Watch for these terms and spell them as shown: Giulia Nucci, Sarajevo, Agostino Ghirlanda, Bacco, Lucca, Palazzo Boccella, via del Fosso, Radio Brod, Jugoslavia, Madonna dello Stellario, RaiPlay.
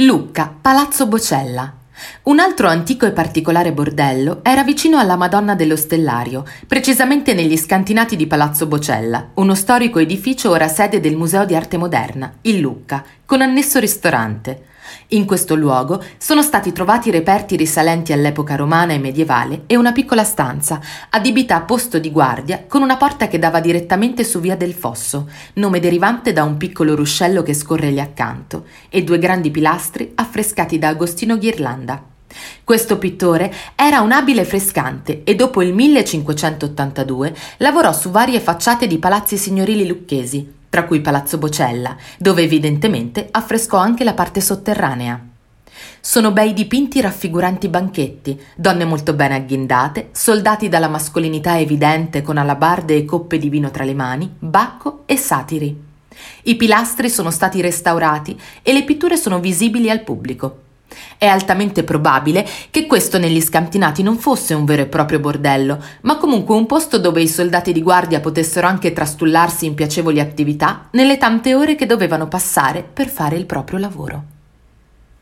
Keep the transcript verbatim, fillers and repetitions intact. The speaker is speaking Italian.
Lucca, Palazzo Boccella. Un altro antico e particolare bordello era vicino alla Madonna dello Stellario, precisamente negli scantinati di Palazzo Boccella, uno storico edificio ora sede del Museo di Arte Moderna, il Lucca, con annesso ristorante. In questo luogo sono stati trovati reperti risalenti all'epoca romana e medievale e una piccola stanza, adibita a posto di guardia con una porta che dava direttamente su via del Fosso, nome derivante da un piccolo ruscello che scorre lì accanto, e due grandi pilastri affrescati da Agostino Ghirlanda. Questo pittore era un abile frescante e dopo il millecinquecentottantadue lavorò su varie facciate di palazzi signorili lucchesi, tra cui Palazzo Boccella, dove evidentemente affrescò anche la parte sotterranea. Sono bei dipinti raffiguranti banchetti, donne molto ben agghindate, soldati dalla mascolinità evidente con alabarde e coppe di vino tra le mani, bacco e satiri. I pilastri sono stati restaurati e le pitture sono visibili al pubblico. È altamente probabile che questo negli scantinati non fosse un vero e proprio bordello, ma comunque un posto dove i soldati di guardia potessero anche trastullarsi in piacevoli attività nelle tante ore che dovevano passare per fare il proprio lavoro.